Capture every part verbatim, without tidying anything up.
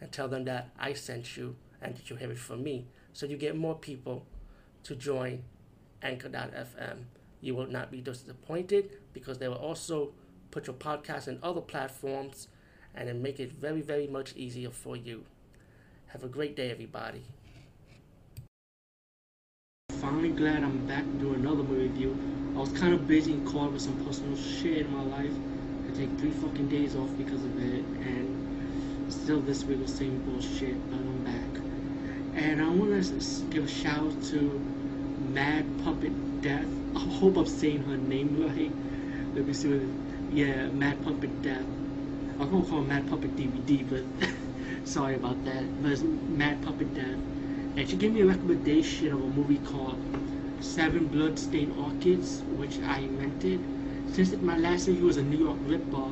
and tell them that I sent you and that you hear it from me. So you get more people to join Anchor dot f m. You will not be disappointed because they will also put your podcast in other platforms and then make it very, very much easier for you. Have a great day, everybody. Finally glad I'm back to do another movie review. I was kind of busy and caught with some personal shit in my life. I take three fucking days off because of it, and still this week was the same bullshit, but I'm back. And I want to give a shout out to Mad Puppet Death. I hope I'm saying her name right. Let me see what it is. Yeah, Mad Puppet Death. I'm going to call her Mad Puppet D V D, but sorry about that. But it's Mad Puppet Death. And she gave me a recommendation of a movie called Seven Blood-Stained Orchids, which I rented. Since my last review was a New York Ripper,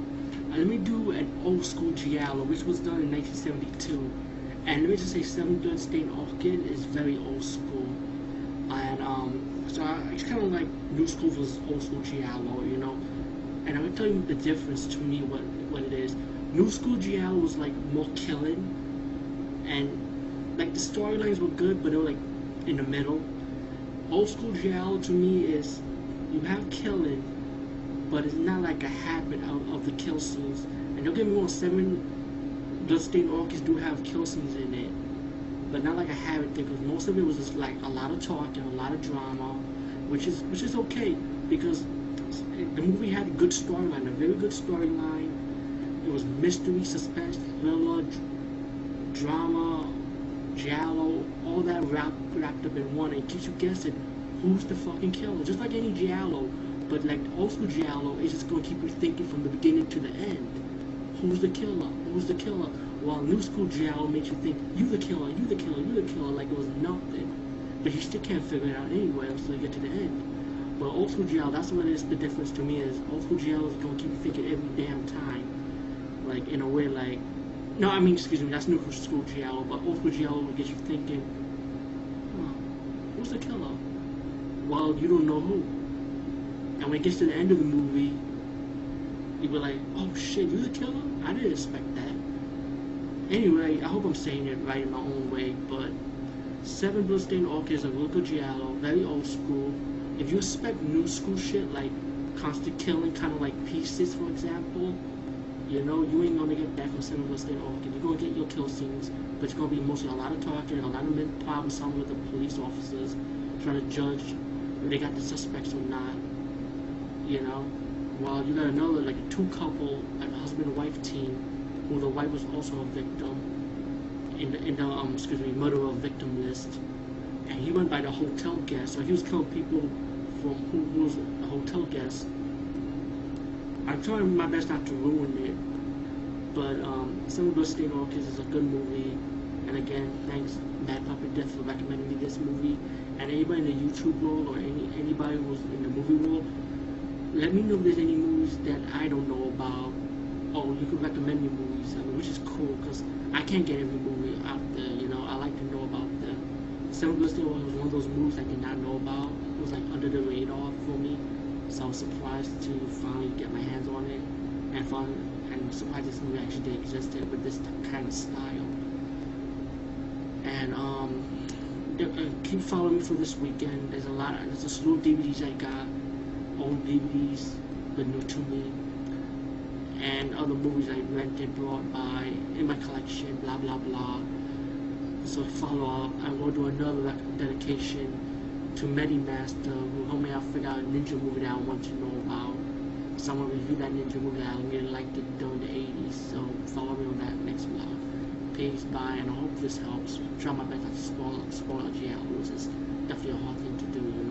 let me do an old school Giallo, which was done in nineteen seventy-two. And let me just say, Seven Blood-Stained Orchid is very old school. And um, so I, it's kind of like new school versus old school Giallo, you know. And I'm going to tell you the difference to me, what what it is. New school Giallo was like more killing. And like the storylines were good, but they were like in the middle. Old school Giallo to me is you have killing, but it's not like a habit of, of the kill scenes. And don't get me wrong, Seven Blood-Stained Orchids do have kill scenes in it, but not like a habit thing, because most of it was just like a lot of talk and a lot of drama, which is which is okay, because the movie had a good storyline, a very good storyline. It was mystery, suspense, thriller, dr- drama, giallo, all that wrapped, wrapped up in one, and it keeps you guessing who's the fucking killer, just like any giallo. But like the old school Giallo, it's just going to keep you thinking from the beginning to the end. Who's the killer? Who's the killer? While new school Giallo makes you think, you the killer, you the killer, you the killer, like it was nothing. But you still can't figure it out anyway until you get to the end. But old school Giallo, that's what is the difference to me, is old school Giallo is going to keep you thinking every damn time. Like in a way like, no I mean excuse me, that's new school Giallo, but old school Giallo will get you thinking, oh, who's the killer? Well, you don't know who. And when it gets to the end of the movie, you were like, oh shit, you the killer? I didn't expect that. Anyway, I hope I'm saying it right in my own way, but Seven Blood-Stained Orchids is a local Giallo, very old school. If you expect new school shit, like constant killing, kind of like Pieces, for example, you know, you ain't gonna get that from Seven Blood-Stained Orchids. You're gonna get your kill scenes, but it's gonna be mostly a lot of talking, a lot of problem solving with the police officers, trying to judge if they got the suspects or not. You know, while you got another, like a two couple, like a husband and wife team, who the wife was also a victim, in the, in the um, excuse me, murderer victim list, and he went by the hotel guest, so he was killing people from who, who was a hotel guest. I'm trying my best not to ruin it, but um, Seven Blood-Stained Orchids is a good movie, and again, thanks Mad Puppet Death for recommending me this movie, and anybody in the YouTube world or any anybody who's in the movie world, let me know if there's any movies that I don't know about. Oh, you can recommend me movies, I mean, which is cool, because I can't get every movie out there, you know, I like to know about them. Seven Blood-Stained Orchids was one of those movies I did not know about. It was like under the radar for me, so I was surprised to finally get my hands on it, and finally, and surprised this movie actually did exist with this kind of style. And um, there, uh, keep following me for this weekend. There's a lot, there's a slew of D V Ds I got. Old D V Ds, the new to me, and other movies I rented, brought by, in my collection, blah blah blah. So follow up, I will do another dedication to Medimaster, who helped me out figure out a ninja movie that I want to know about. So I'm going to review that ninja movie that I really liked it during the eighties, so follow me on that next vlog. Peace, bye, and I hope this helps. Try my best not to spoil, spoil Giallo, it's definitely a hard thing to do.